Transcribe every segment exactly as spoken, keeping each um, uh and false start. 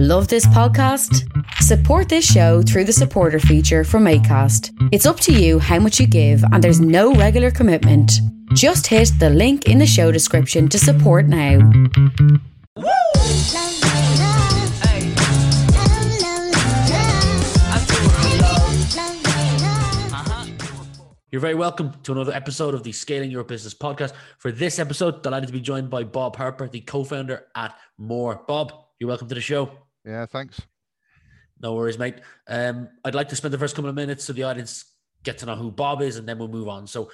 Love this podcast? Support this show through the supporter feature from Acast. It's up to you how much you give and there's no regular commitment. Just hit the link in the show description to support now. Woo! You're very welcome to another episode of the Scaling Your Business podcast. For this episode, delighted to be joined by Bob Harper, the co-founder at Moore. Bob, you're welcome to the show. Yeah, thanks. No worries, mate. Um, I'd like to spend the first couple of minutes so the audience get to know who Bob is, and then we'll move on. So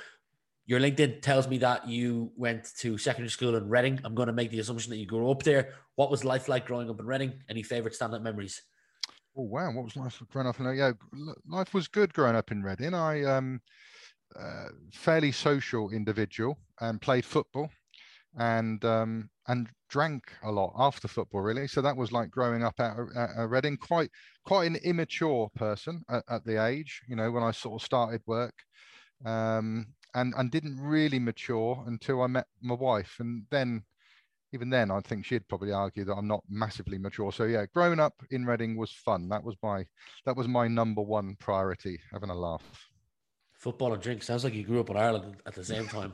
your LinkedIn tells me that you went to secondary school in Reading. I'm going to make the assumption that you grew up there. What was life like growing up in Reading? Any favourite stand-up memories? Oh, wow. What was life growing up in Reading? Yeah, life was good growing up in Reading. I... um. Uh, fairly social individual and played football and um, and drank a lot after football, really. So that was like growing up at, at, at Reading. Quite quite an immature person at, at the age, you know, when I sort of started work, um, and and didn't really mature until I met my wife. And then, even then, I think she'd probably argue that I'm not massively mature. So yeah, growing up in Reading was fun. That was my that was my number one priority, having a laugh. Football and drink. Sounds like you grew up in Ireland at the same time.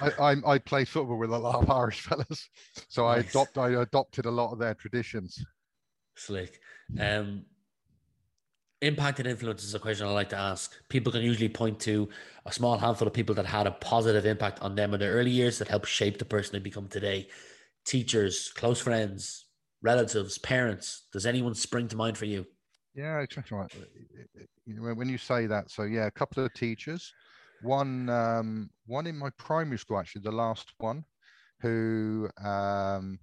I, I I play football with a lot of Irish fellas, so nice. I adopt I adopted a lot of their traditions. Slick. Um, impact and influence is a question I like to ask. People can usually point to a small handful of people that had a positive impact on them in their early years that helped shape the person they become today. Teachers, close friends, relatives, parents. Does anyone spring to mind for you? Yeah, exactly right. When you say that, so yeah, a couple of teachers, one um, one in my primary school, actually, the last one, who um,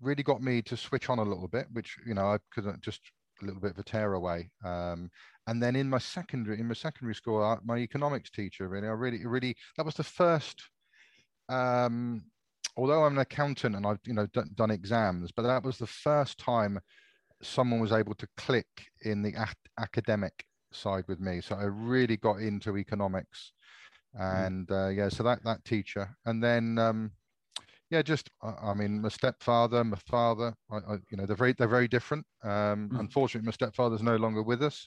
really got me to switch on a little bit, which, you know, I couldn't, just a little bit of a tearaway. Um, and then in my secondary, in my secondary school, I, my economics teacher, really, I really, really, that was the first. Um, although I'm an accountant and I've, you know, d- done exams, but that was the first time someone was able to click in the a- academic side with me. So I really got into economics, and uh, yeah, so that, that teacher. And then, um, yeah, just, I, I mean, my stepfather, my father, I, I, you know, they're very, they're very different. Um, mm. Unfortunately, my stepfather's no longer with us,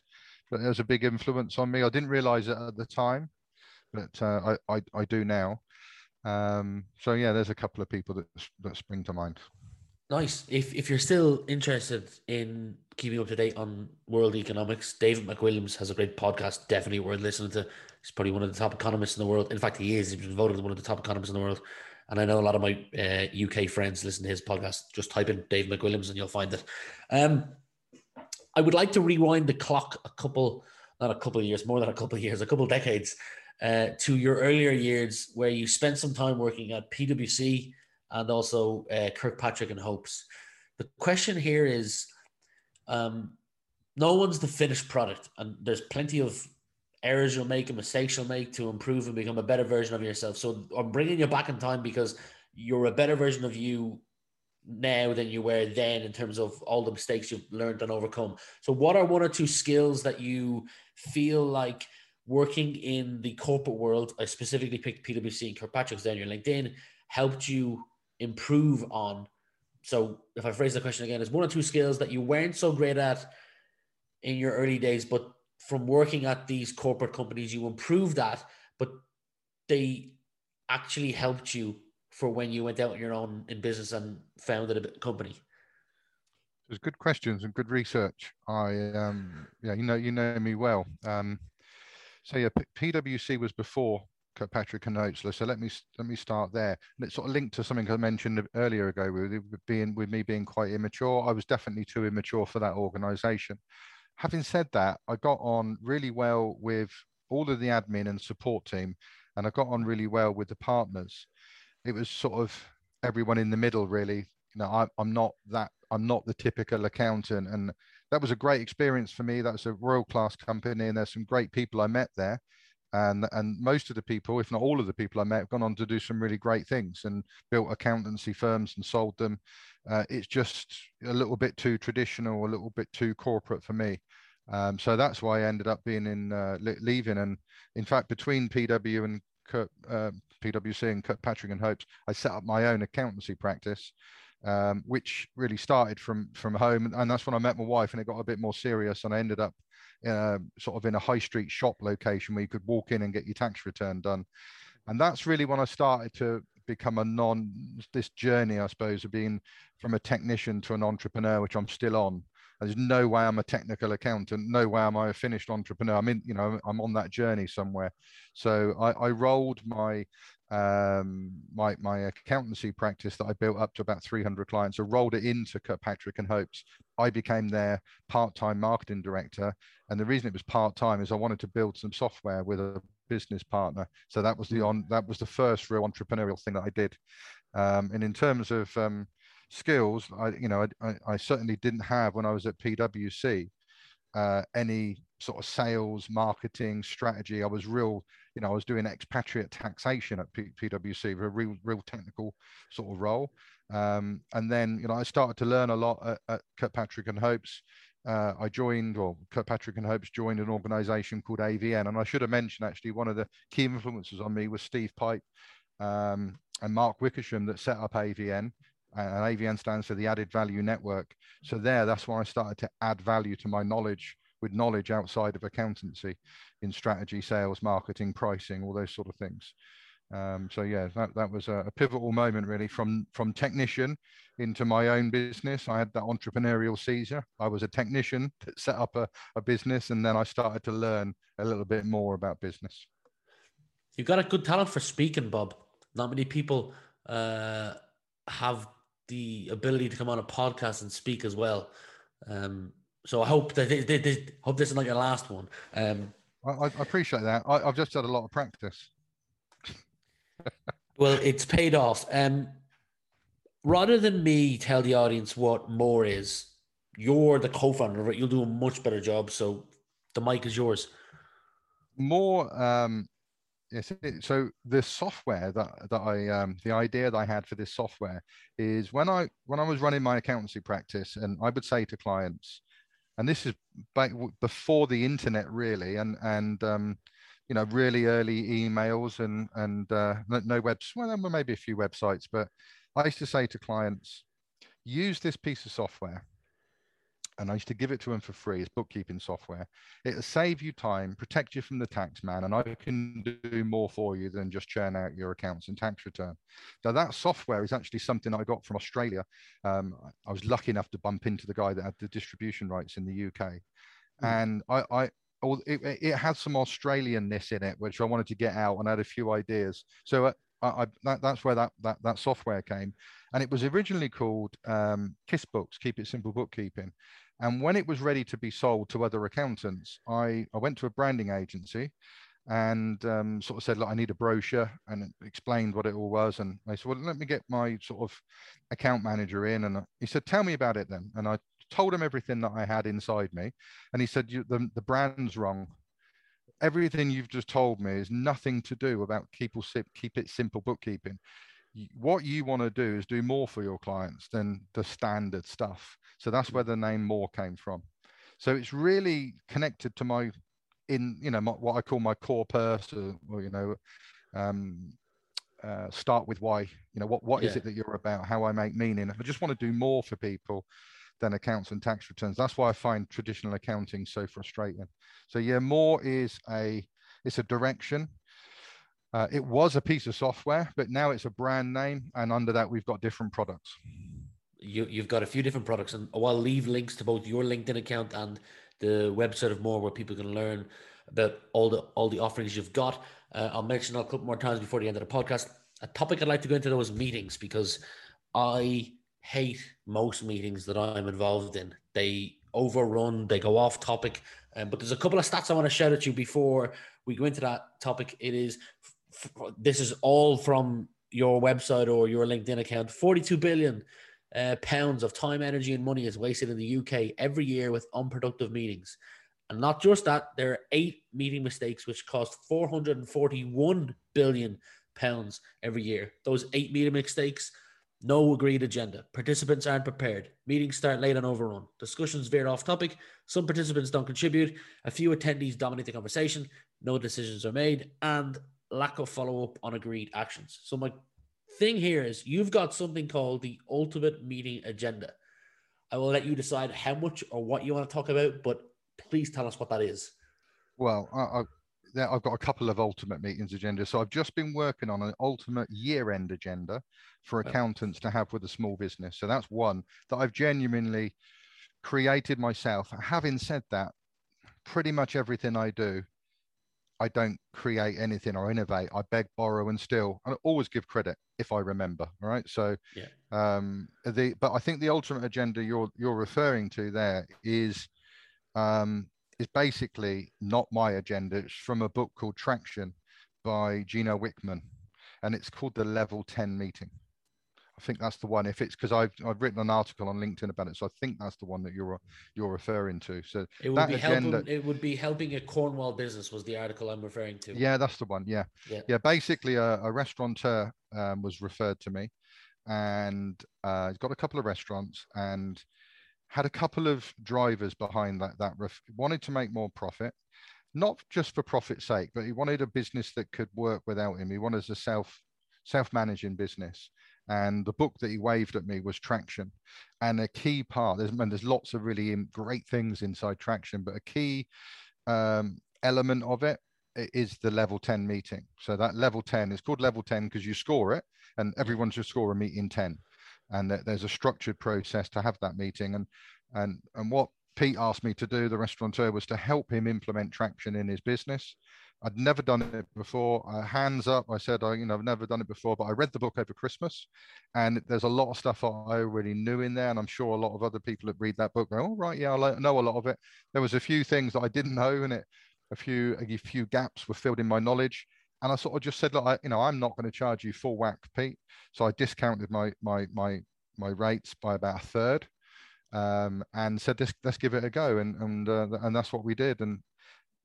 but it was a big influence on me. I didn't realize it at the time, but uh, I, I, I do now. Um, so yeah, there's a couple of people that that spring to mind. Nice. If if you're still interested in keeping up to date on world economics, David McWilliams has a great podcast, definitely worth listening to. He's probably one of the top economists in the world. In fact, he is. He's been voted one of the top economists in the world. And I know a lot of my uh, U K friends listen to his podcast. Just type in Dave McWilliams and you'll find it. Um, I would like to rewind the clock a couple, not a couple of years, more than a couple of years, a couple of decades, uh, to your earlier years where you spent some time working at PwC, and also uh, Kirkpatrick and Hopes. The question here is, um, no one's the finished product, and there's plenty of errors you'll make and mistakes you'll make to improve and become a better version of yourself. So I'm bringing you back in time because you're a better version of you now than you were then in terms of all the mistakes you've learned and overcome. So what are one or two skills that you feel like working in the corporate world, I specifically picked PwC and Kirkpatrick's down your LinkedIn, helped you improve on? So if I phrase the question again, is one or two skills that you weren't so great at in your early days, but from working at these corporate companies, you improved that, but they actually helped you for when you went out on your own in business and founded a company? There's good questions and good research. I, um, yeah, you know, you know me well. Um, so yeah, P- PwC was before Kirkpatrick and Hopes, so let me let me start there. And it's sort of linked to something I mentioned earlier ago with being with me being quite immature. I was definitely too immature for that organization. Having said that, I got on really well with all of the admin and support team, and I got on really well with the partners. It was sort of everyone in the middle, really. You know, I, I'm not that I'm not the typical accountant, and that was a great experience for me. That was a world-class company, and there's some great people I met there. And, and most of the people, if not all of the people I met, have gone on to do some really great things and built accountancy firms and sold them. Uh, it's just a little bit too traditional, a little bit too corporate for me. Um, so that's why I ended up being in uh, leaving. And in fact, between P W and Kirk, uh, PwC and Kirkpatrick and Hopes, I set up my own accountancy practice. um, which really started from from home. And that's when I met my wife, and it got a bit more serious, and I ended up uh, sort of in a high street shop location where you could walk in and get your tax return done. And that's really when I started to become a non, this journey, I suppose, of being from a technician to an entrepreneur, which I'm still on. There's no way I'm a technical accountant. No way am I a finished entrepreneur. I mean, you know, I'm on that journey somewhere. So I, I rolled my, um, my my accountancy practice that I built up to about three hundred clients. I rolled it into Kirkpatrick and Hopes. I became their part-time marketing director. And the reason it was part-time is I wanted to build some software with a business partner. So that was the on that was the first real entrepreneurial thing that I did. Um, and in terms of um, skills, I, you know, I, I certainly didn't have when I was at PwC uh, any sort of sales, marketing, strategy. I was real, you know, I was doing expatriate taxation at P PwC, a real, real technical sort of role. Um, and then, you know, I started to learn a lot at, at Kirkpatrick and Hopes. Uh, I joined, or Kirkpatrick and Hopes joined an organization called A V N. And I should have mentioned, actually, one of the key influences on me was Steve Pipe um, and Mark Wickersham that set up A V N. And A V N stands for the Added Value Network. So there, that's why I started to add value to my knowledge with knowledge outside of accountancy in strategy, sales, marketing, pricing, all those sort of things. Um, so yeah, that, that was a, a pivotal moment really from, from technician into my own business. I had that entrepreneurial seizure. I was a technician that set up a, a business, and then I started to learn a little bit more about business. You've got a good talent for speaking, Bob. Not many people uh, have the ability to come on a podcast and speak as well. Um, so I hope that they, they, they hope this is not your last one. Um, I, I appreciate that. I, I've just had a lot of practice. Well, it's paid off. Um, rather than me tell the audience what Moore is, you're the co-founder of it. You'll do a much better job. So the mic is yours. Moore, um, yes. So the software that, that I, um, the idea that I had for this software is when I, when I was running my accountancy practice, and I would say to clients, and this is back before the internet really, and, and, um, you know, really early emails and, and, uh, no webs, well, there were maybe a few websites, but I used to say to clients, use this piece of software. And I used to give it to them for free as bookkeeping software. It'll save you time, protect you from the tax man, and I can do more for you than just churn out your accounts and tax return. Now, that software is actually something I got from Australia. Um, I was lucky enough to bump into the guy that had the distribution rights in the U K. And I, I it, it had some Australian-ness in it, which I wanted to get out, and I had a few ideas. So uh, I, I, that, that's where that, that, that software came. And it was originally called um, KISS Books, Keep It Simple Bookkeeping. And when it was ready to be sold to other accountants, I, I went to a branding agency and um, sort of said, look, I need a brochure, and explained what it all was. And they said, well, let me get my sort of account manager in. And he said, tell me about it then. And I told him everything that I had inside me. And he said, you, the, the brand's wrong. Everything you've just told me is nothing to do about keep, keep it simple bookkeeping. What you want to do is do more for your clients than the standard stuff. So that's where the name Moore came from. So it's really connected to my, in, you know, my, what I call my core purpose, or, or you know, um, uh, start with why, you know, what, what yeah. is it that you're about, how I make meaning. I just want to do more for people than accounts and tax returns. That's why I find traditional accounting so frustrating. So yeah, Moore is a, it's a direction. Uh, it was a piece of software, but now it's a brand name. And under that, we've got different products. You, you've got a few different products, and I'll leave links to both your LinkedIn account and the website of Moore, where people can learn about all the all the offerings you've got. Uh, I'll mention a couple more times before the end of the podcast. A topic I'd like to go into those meetings, because I hate most meetings that I'm involved in. They overrun, they go off topic. Um, but there's a couple of stats I want to shout at you before we go into that topic. It is, this is all from your website or your LinkedIn account, forty-two billion Uh, pounds of time, energy, and money is wasted in the U K every year with unproductive meetings. And not just that, there are eight meeting mistakes which cost four hundred forty-one billion pounds every year. Those eight meeting mistakes: no agreed agenda, participants aren't prepared, meetings start late and overrun, discussions veer off topic, some participants don't contribute, a few attendees dominate the conversation, no decisions are made, and lack of follow-up on agreed actions. So my thing here is you've got something called the ultimate meeting agenda. I will let you decide how much or what you want to talk about, but please tell us what that is. Well, I, I, there, I've got a couple of ultimate meetings agenda. So I've just been working on an ultimate year-end agenda for accountants to have with a small business. So that's one that I've genuinely created myself. Having said that, pretty much everything I do, I don't create anything or innovate. I beg, borrow, and steal. I always give credit if I remember. All right. So, yeah. um, the but I think the ultimate agenda you're you're referring to there is um, is basically not my agenda. It's from a book called Traction by Gino Wickman, and it's called the Level ten Meeting. I think that's the one. If it's because I've I've written an article on LinkedIn about it, so I think that's the one that you're you're referring to. So it would be agenda, helping. It would be helping a Cornwall business was the article I'm referring to. Yeah, that's the one. Yeah, yeah. yeah basically, a, a restaurateur um, was referred to me, and uh, he's got a couple of restaurants and had a couple of drivers behind that that ref- wanted to make more profit, not just for profit's sake, but he wanted a business that could work without him. He wanted a self self managing business. And the book that he waved at me was Traction. And a key part, there's, and there's lots of really great things inside Traction, but a key um, element of it is the level ten meeting. So that level ten, it's called level ten because you score it and everyone should score a meeting ten. And that there's a structured process to have that meeting. And, and, and what Pete asked me to do, the restaurateur, was to help him implement Traction in his business. I'd never done it before. Uh, hands up, I said, I, you know, I've never done it before, but I read the book over Christmas, and there's a lot of stuff I already knew in there, and I'm sure a lot of other people that read that book go, "Oh, right, yeah, I know a lot of it." There was a few things that I didn't know, and it, a few a few gaps were filled in my knowledge, and I sort of just said, "Look, I, you know, I'm not going to charge you full whack, Pete," so I discounted my my my my rates by about a third, um, and said, "Let's let's give it a go," and and uh, and that's what we did, and.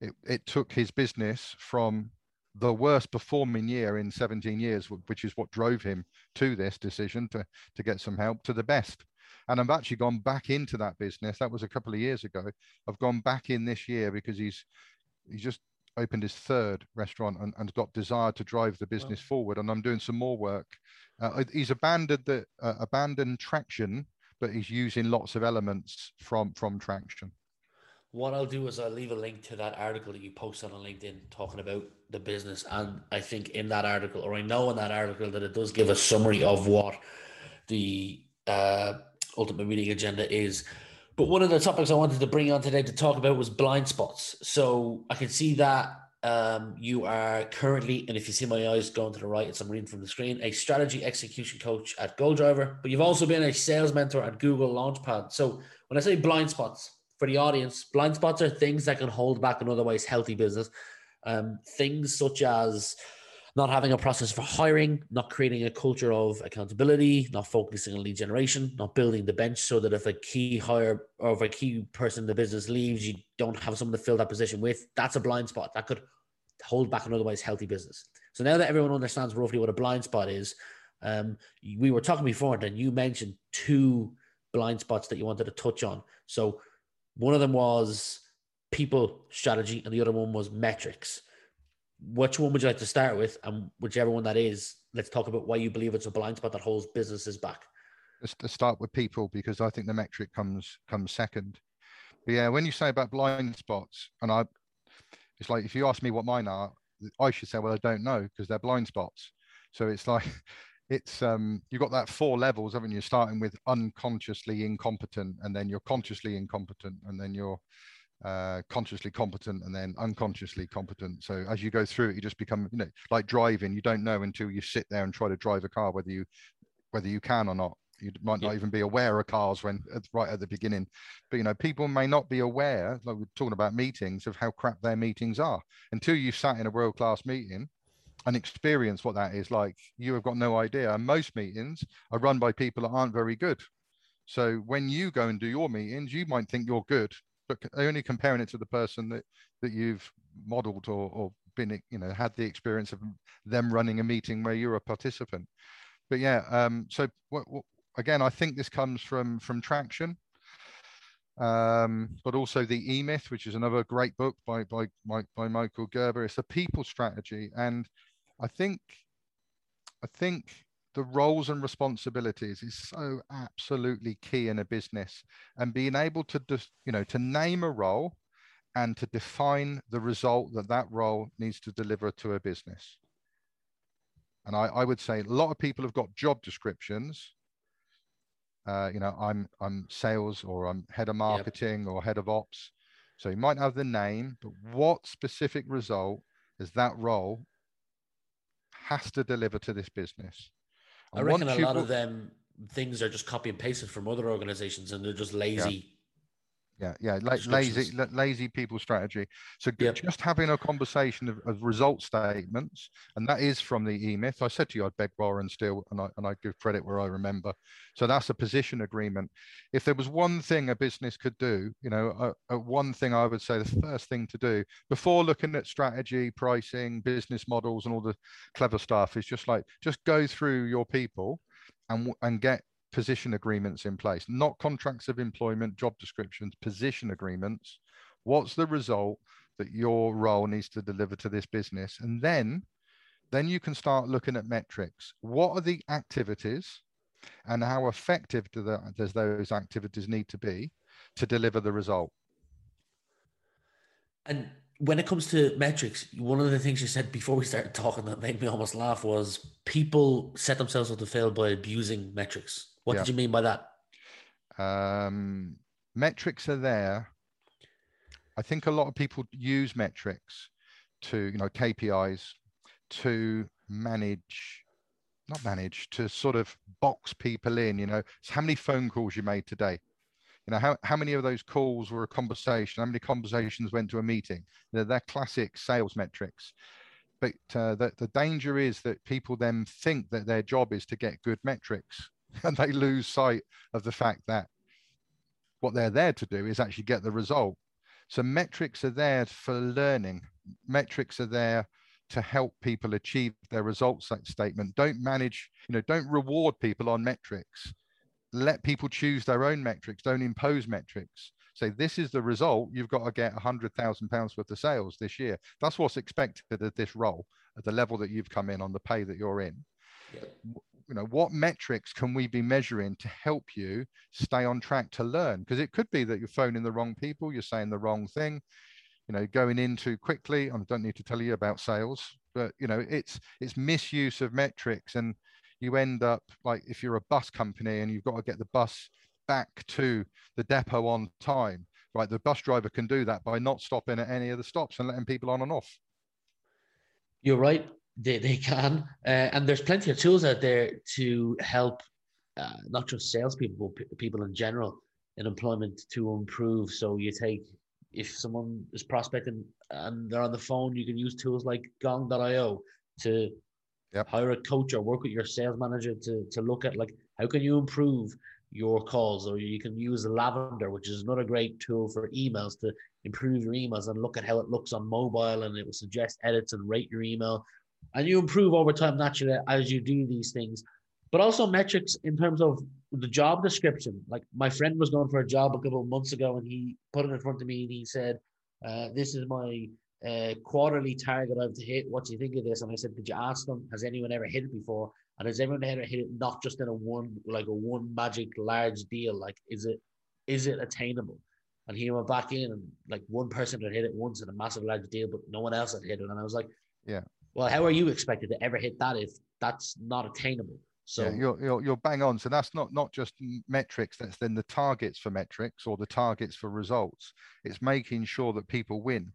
It, it took his business from the worst performing year in seventeen years, which is what drove him to this decision to, to get some help, to the best. And I've actually gone back into that business. That was a couple of years ago. I've gone back in this year because he's he's just opened his third restaurant and, and got desire to drive the business wow. forward. And I'm doing some more work. Uh, he's abandoned the uh, abandoned Traction, but he's using lots of elements from from Traction. What I'll do is I'll leave a link to that article that you posted on LinkedIn talking about the business. And I think in that article, or I know in that article, that it does give a summary of what the uh, ultimate meeting agenda is. But one of the topics I wanted to bring on today to talk about was blind spots. So I can see that um, you are currently, and if you see my eyes going to the right, it's I'm reading from the screen, a strategy execution coach at GoalDriver, but you've also been a sales mentor at Google Launchpad. So when I say blind spots, for the audience, blind spots are things that can hold back an otherwise healthy business. Um, things such as not having a process for hiring, not creating a culture of accountability, not focusing on lead generation, not building the bench so that if a key hire or if a key person in the business leaves, you don't have someone to fill that position with. That's a blind spot that could hold back an otherwise healthy business. So now that everyone understands roughly what a blind spot is, um, we were talking before, and you mentioned two blind spots that you wanted to touch on. So one of them was people strategy, and the other one was metrics. Which one would you like to start with? And whichever one that is, let's talk about why you believe it's a blind spot that holds businesses back. Let's start with people, because I think the metric comes comes second. But yeah, when you say about blind spots, and I, it's like if you ask me what mine are, I should say, well, I don't know, because they're blind spots. So it's like it's um you've got that four levels, haven't you? Starting with unconsciously incompetent, and then you're consciously incompetent, and then you're uh consciously competent, and then unconsciously competent. So as you go through it, you just become, you know, like driving. You don't know until you sit there and try to drive a car whether you whether you can or not. You might not yeah. even be aware of cars when right at the beginning. But, you know, people may not be aware, like we're talking about meetings, of how crap their meetings are until you've sat in a world-class meeting and experience what that is like. You have got no idea. And most meetings are run by people that aren't very good. So when you go and do your meetings, you might think you're good, but only comparing it to the person that, that you've modeled or, or been, you know, had the experience of them running a meeting where you're a participant. But yeah, um, so what, what, again, I think this comes from, from Traction, um, but also the E-Myth, which is another great book by, by, by, by Michael Gerber. It's a people strategy. And I think, I think the roles and responsibilities is so absolutely key in a business, and being able to, you know, to name a role and to define the result that that role needs to deliver to a business. And I, I would say a lot of people have got job descriptions. Uh, you know, I'm, I'm sales, or I'm head of marketing, yep, or head of ops. So you might have the name, but what specific result is that role has to deliver to this business? And I reckon a lot of them things are just copy and pasted from other organizations, and they're just lazy. Yeah, yeah, yeah. Like lazy, lazy people strategy. So yep, just having a conversation of, of result statements, and that is from the E-Myth. I said to you, I'd beg, borrow, and steal, and I and I give credit where I remember. So that's a position agreement. If there was one thing a business could do, you know, a, a one thing I would say the first thing to do before looking at strategy, pricing, business models, and all the clever stuff is just like just go through your people and and get position agreements in place, not contracts of employment, job descriptions, position agreements. What's the result that your role needs to deliver to this business? And then, then you can start looking at metrics. What are the activities and how effective do the, does those activities need to be to deliver the result? And when it comes to metrics, one of the things you said before we started talking that made me almost laugh was people set themselves up to fail by abusing metrics. What yeah. did you mean by that? Um, metrics are there. I think a lot of people use metrics to, you know, K P Is to manage, not manage, to sort of box people in, you know, it's how many phone calls you made today. You know, how, how many of those calls were a conversation? How many conversations went to a meeting? They're, they're classic sales metrics. But uh, the, the danger is that people then think that their job is to get good metrics, and they lose sight of the fact that what they're there to do is actually get the result. So metrics are there for learning. Metrics are there to help people achieve their results statement. Don't manage, you know, don't reward people on metrics. Let people choose their own metrics. Don't impose metrics. Say, this is the result. You've got to get one hundred thousand pounds worth of sales this year. That's what's expected of this role at the level that you've come in on, the pay that you're in. Yeah. You know, what metrics can we be measuring to help you stay on track to learn? Because it could be that you're phoning the wrong people, you're saying the wrong thing, you know, going in too quickly. I don't need to tell you about sales, but you know, it's it's misuse of metrics, and you end up like if you're a bus company and you've got to get the bus back to the depot on time, right? The bus driver can do that by not stopping at any of the stops and letting people on and off. You're right. They, they can. Uh, and there's plenty of tools out there to help uh, not just salespeople, but people in general in employment to improve. So you take, if someone is prospecting and they're on the phone, you can use tools like gong dot i o to yep. hire a coach or work with your sales manager to, to look at like, how can you improve your calls? Or you can use Lavender, which is another great tool for emails to improve your emails and look at how it looks on mobile, and it will suggest edits and rate your email. And you improve over time naturally as you do these things. But also metrics in terms of the job description. Like my friend was going for a job a couple of months ago, and he put it in front of me and he said, uh, this is my uh, quarterly target I have to hit. What do you think of this? And I said, did you ask them, has anyone ever hit it before? And has everyone ever hit it not just in a one, like a one magic large deal? Like, is it is it attainable? And he went back in and like one person had hit it once in a massive large deal, but no one else had hit it. And I was like, yeah. Well, how are you expected to ever hit that if that's not attainable? So yeah, you're, you're, you're bang on. So that's not, not just metrics. That's then the targets for metrics or the targets for results. It's making sure that people win.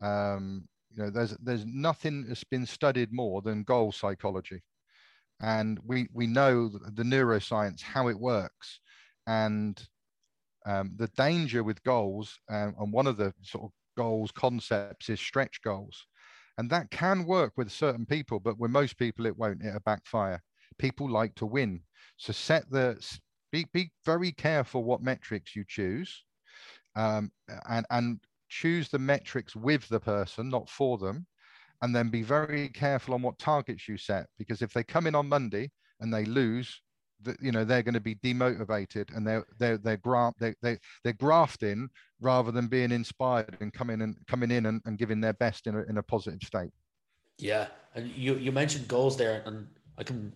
Um, you know, there's, there's nothing that's been studied more than goal psychology. And we, we know the neuroscience, how it works. And um, the danger with goals, um, and one of the sort of goals concepts is stretch goals. And that can work with certain people, but with most people, it won't. It'll backfire. People like to win. So set the, be, be very careful what metrics you choose, um, and, and choose the metrics with the person, not for them. And then be very careful on what targets you set, because if they come in on Monday and they lose, the, you know, they're going to be demotivated, and they're, they're, they're, gra they're, they're, they're grafting rather than being inspired and coming in, coming in and, and giving their best in a, in a positive state. Yeah. And you, you mentioned goals there, and I can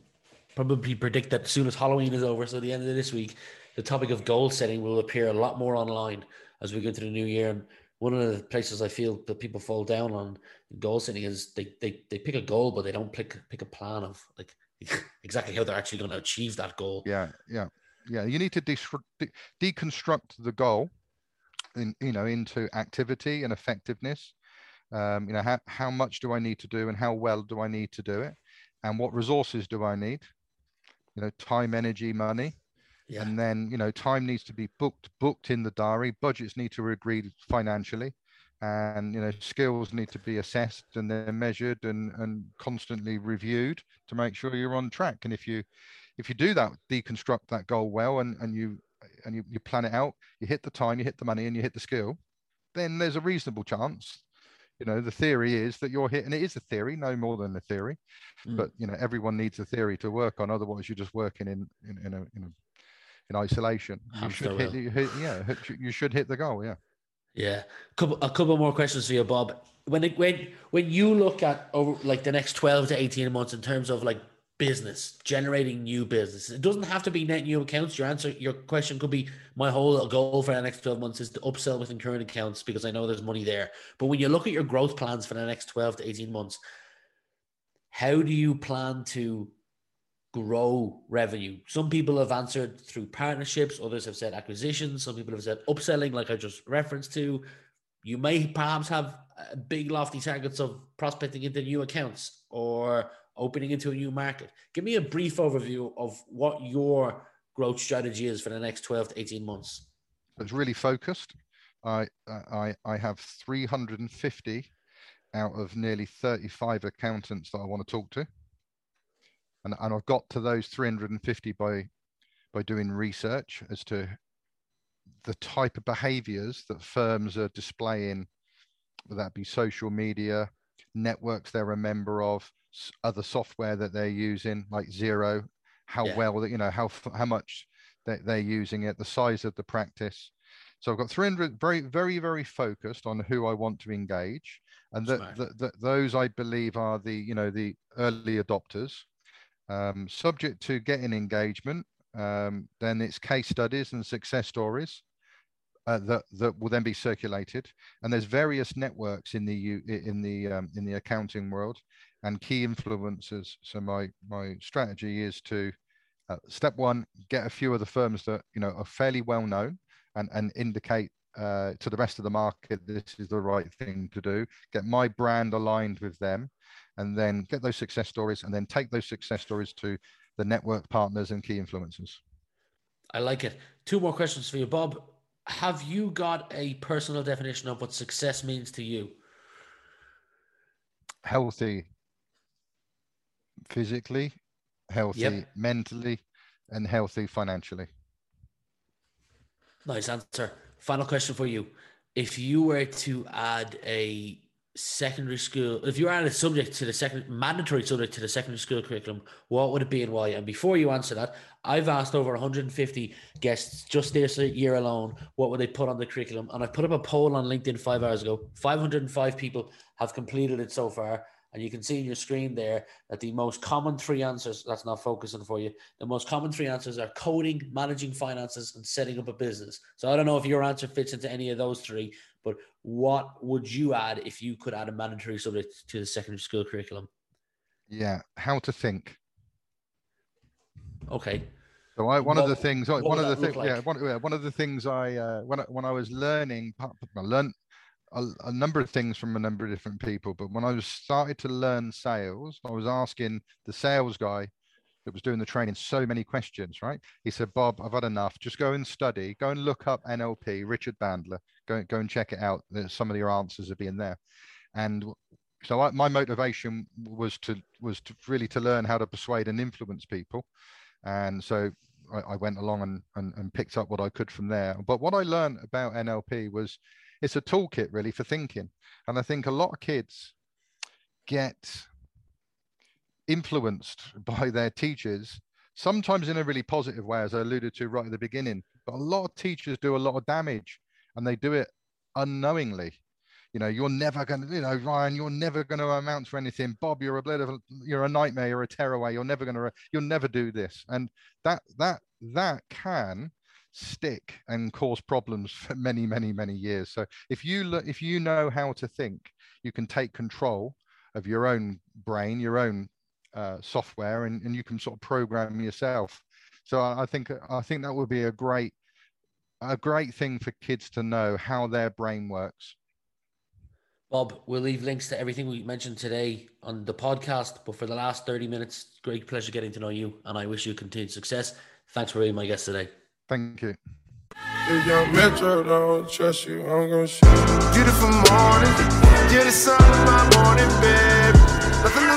probably predict that as soon as Halloween is over, so the end of this week, the topic of goal setting will appear a lot more online as we go into the new year. And one of the places I feel that people fall down on goal setting is they they they pick a goal, but they don't pick pick a plan of like exactly how they're actually going to achieve that goal. Yeah, yeah, yeah. You need to de- de- deconstruct the goal, in, you know, into activity and effectiveness. Um, you know, how how much do I need to do, and how well do I need to do it, and what resources do I need? You know, time, energy, money. Yeah. And then, you know, time needs to be booked, booked in the diary. Budgets need to agree financially, and, you know, skills need to be assessed and they're measured and, and constantly reviewed to make sure you're on track. And if you, if you do that, deconstruct that goal well, and, and you, and you, you plan it out, you hit the time, you hit the money, and you hit the skill, then there's a reasonable chance, you know, the theory is that you're hit, and it is a theory, no more than a theory, mm. but, you know, everyone needs a theory to work on. Otherwise you're just working in, in, in a, in a, in isolation. You should hit, you hit, yeah, you should hit the goal. Yeah. Yeah. Couple, a couple more questions for you, Bob. When it, when, when you look at over like the next twelve to eighteen months in terms of like business, generating new business, it doesn't have to be net new accounts. Your answer, your question could be, my whole goal for the next twelve months is to upsell within current accounts because I know there's money there. But when you look at your growth plans for the next twelve to eighteen months, how do you plan to grow revenue? Some people have answered through partnerships, others have said acquisitions, some people have said upselling, like I just referenced to. You may perhaps have big lofty targets of prospecting into new accounts or opening into a new market. Give me a brief overview of what your growth strategy is for the next twelve to eighteen months. It's really focused. I I I have three hundred fifty out of nearly thirty-five accountants that I want to talk to. And, and I've got to those three hundred fifty by by doing research as to the type of behaviors that firms are displaying, whether that be social media, networks they're a member of, other software that they're using, like Xero, how yeah. well, you know, how how much they, they're using it, the size of the practice. So I've got three hundred very, very, very focused on who I want to engage. And that th- th- those I believe are the, you know, the early adopters. Um, subject to getting engagement, um, then it's case studies and success stories uh, that that will then be circulated. And there's various networks in the in the um, in the accounting world and key influencers. So my my strategy is to uh, step one, get a few of the firms that you know are fairly well known and and indicate uh, to the rest of the market this is the right thing to do. Get my brand aligned with them. And then get those success stories, and then take those success stories to the network partners and key influencers. I like it. Two more questions for you, Bob. Have you got a personal definition of what success means to you? Healthy, physically, healthy, yep. mentally, and healthy financially. Nice answer. Final question for you. If you were to add a secondary school, if you add a subject to the second mandatory subject to the secondary school curriculum, what would it be and why? And before you answer that, I've asked over one hundred fifty guests just this year alone, what would they put on the curriculum? And I put up a poll on LinkedIn five hours ago. five hundred five people have completed it so far. And you can see on your screen there that the most common three answers, that's not focusing for you, the most common three answers are coding, managing finances, and setting up a business. So I don't know if your answer fits into any of those three, but what would you add if you could add a mandatory subject to the secondary school curriculum? Yeah, how to think. Okay. So I, one what, of the things, one of the things, like? yeah, one, yeah, one of the things I uh, when I, when I was learning, I learned a, a number of things from a number of different people, but when I was started to learn sales, I was asking the sales guy that was doing the training so many questions, right? He said, Bob, I've had enough. Just go and study, go and look up N L P, Richard Bandler, go, go and check it out. Some of your answers have been there. And so I, my motivation was to, was to really to learn how to persuade and influence people. And so I, I went along and, and, and picked up what I could from there. But what I learned about N L P was it's a toolkit really for thinking. And I think a lot of kids get influenced by their teachers, sometimes in a really positive way, as I alluded to right at the beginning, but a lot of teachers do a lot of damage and they do it unknowingly. You know, you're never going to, you know, Ryan, you're never going to amount to anything. Bob, you're a blood of, you're a nightmare, you're a tearaway. You're never going to, you'll never do this. And that, that, that can stick and cause problems for many, many, many years. So if you look, if you know how to think, you can take control of your own brain, your own uh, software, and, and you can sort of program yourself. So I think, I think that would be a great, a great thing for kids to know, how their brain works. Bob, we'll leave links to everything we mentioned today on the podcast, but for the last thirty minutes, great pleasure getting to know you, and I wish you continued success. Thanks for being my guest today. Thank you. If young Metro don't trust you, I'm gonna shoot. Beautiful morning, you're the sun of my morning, babe. Nothing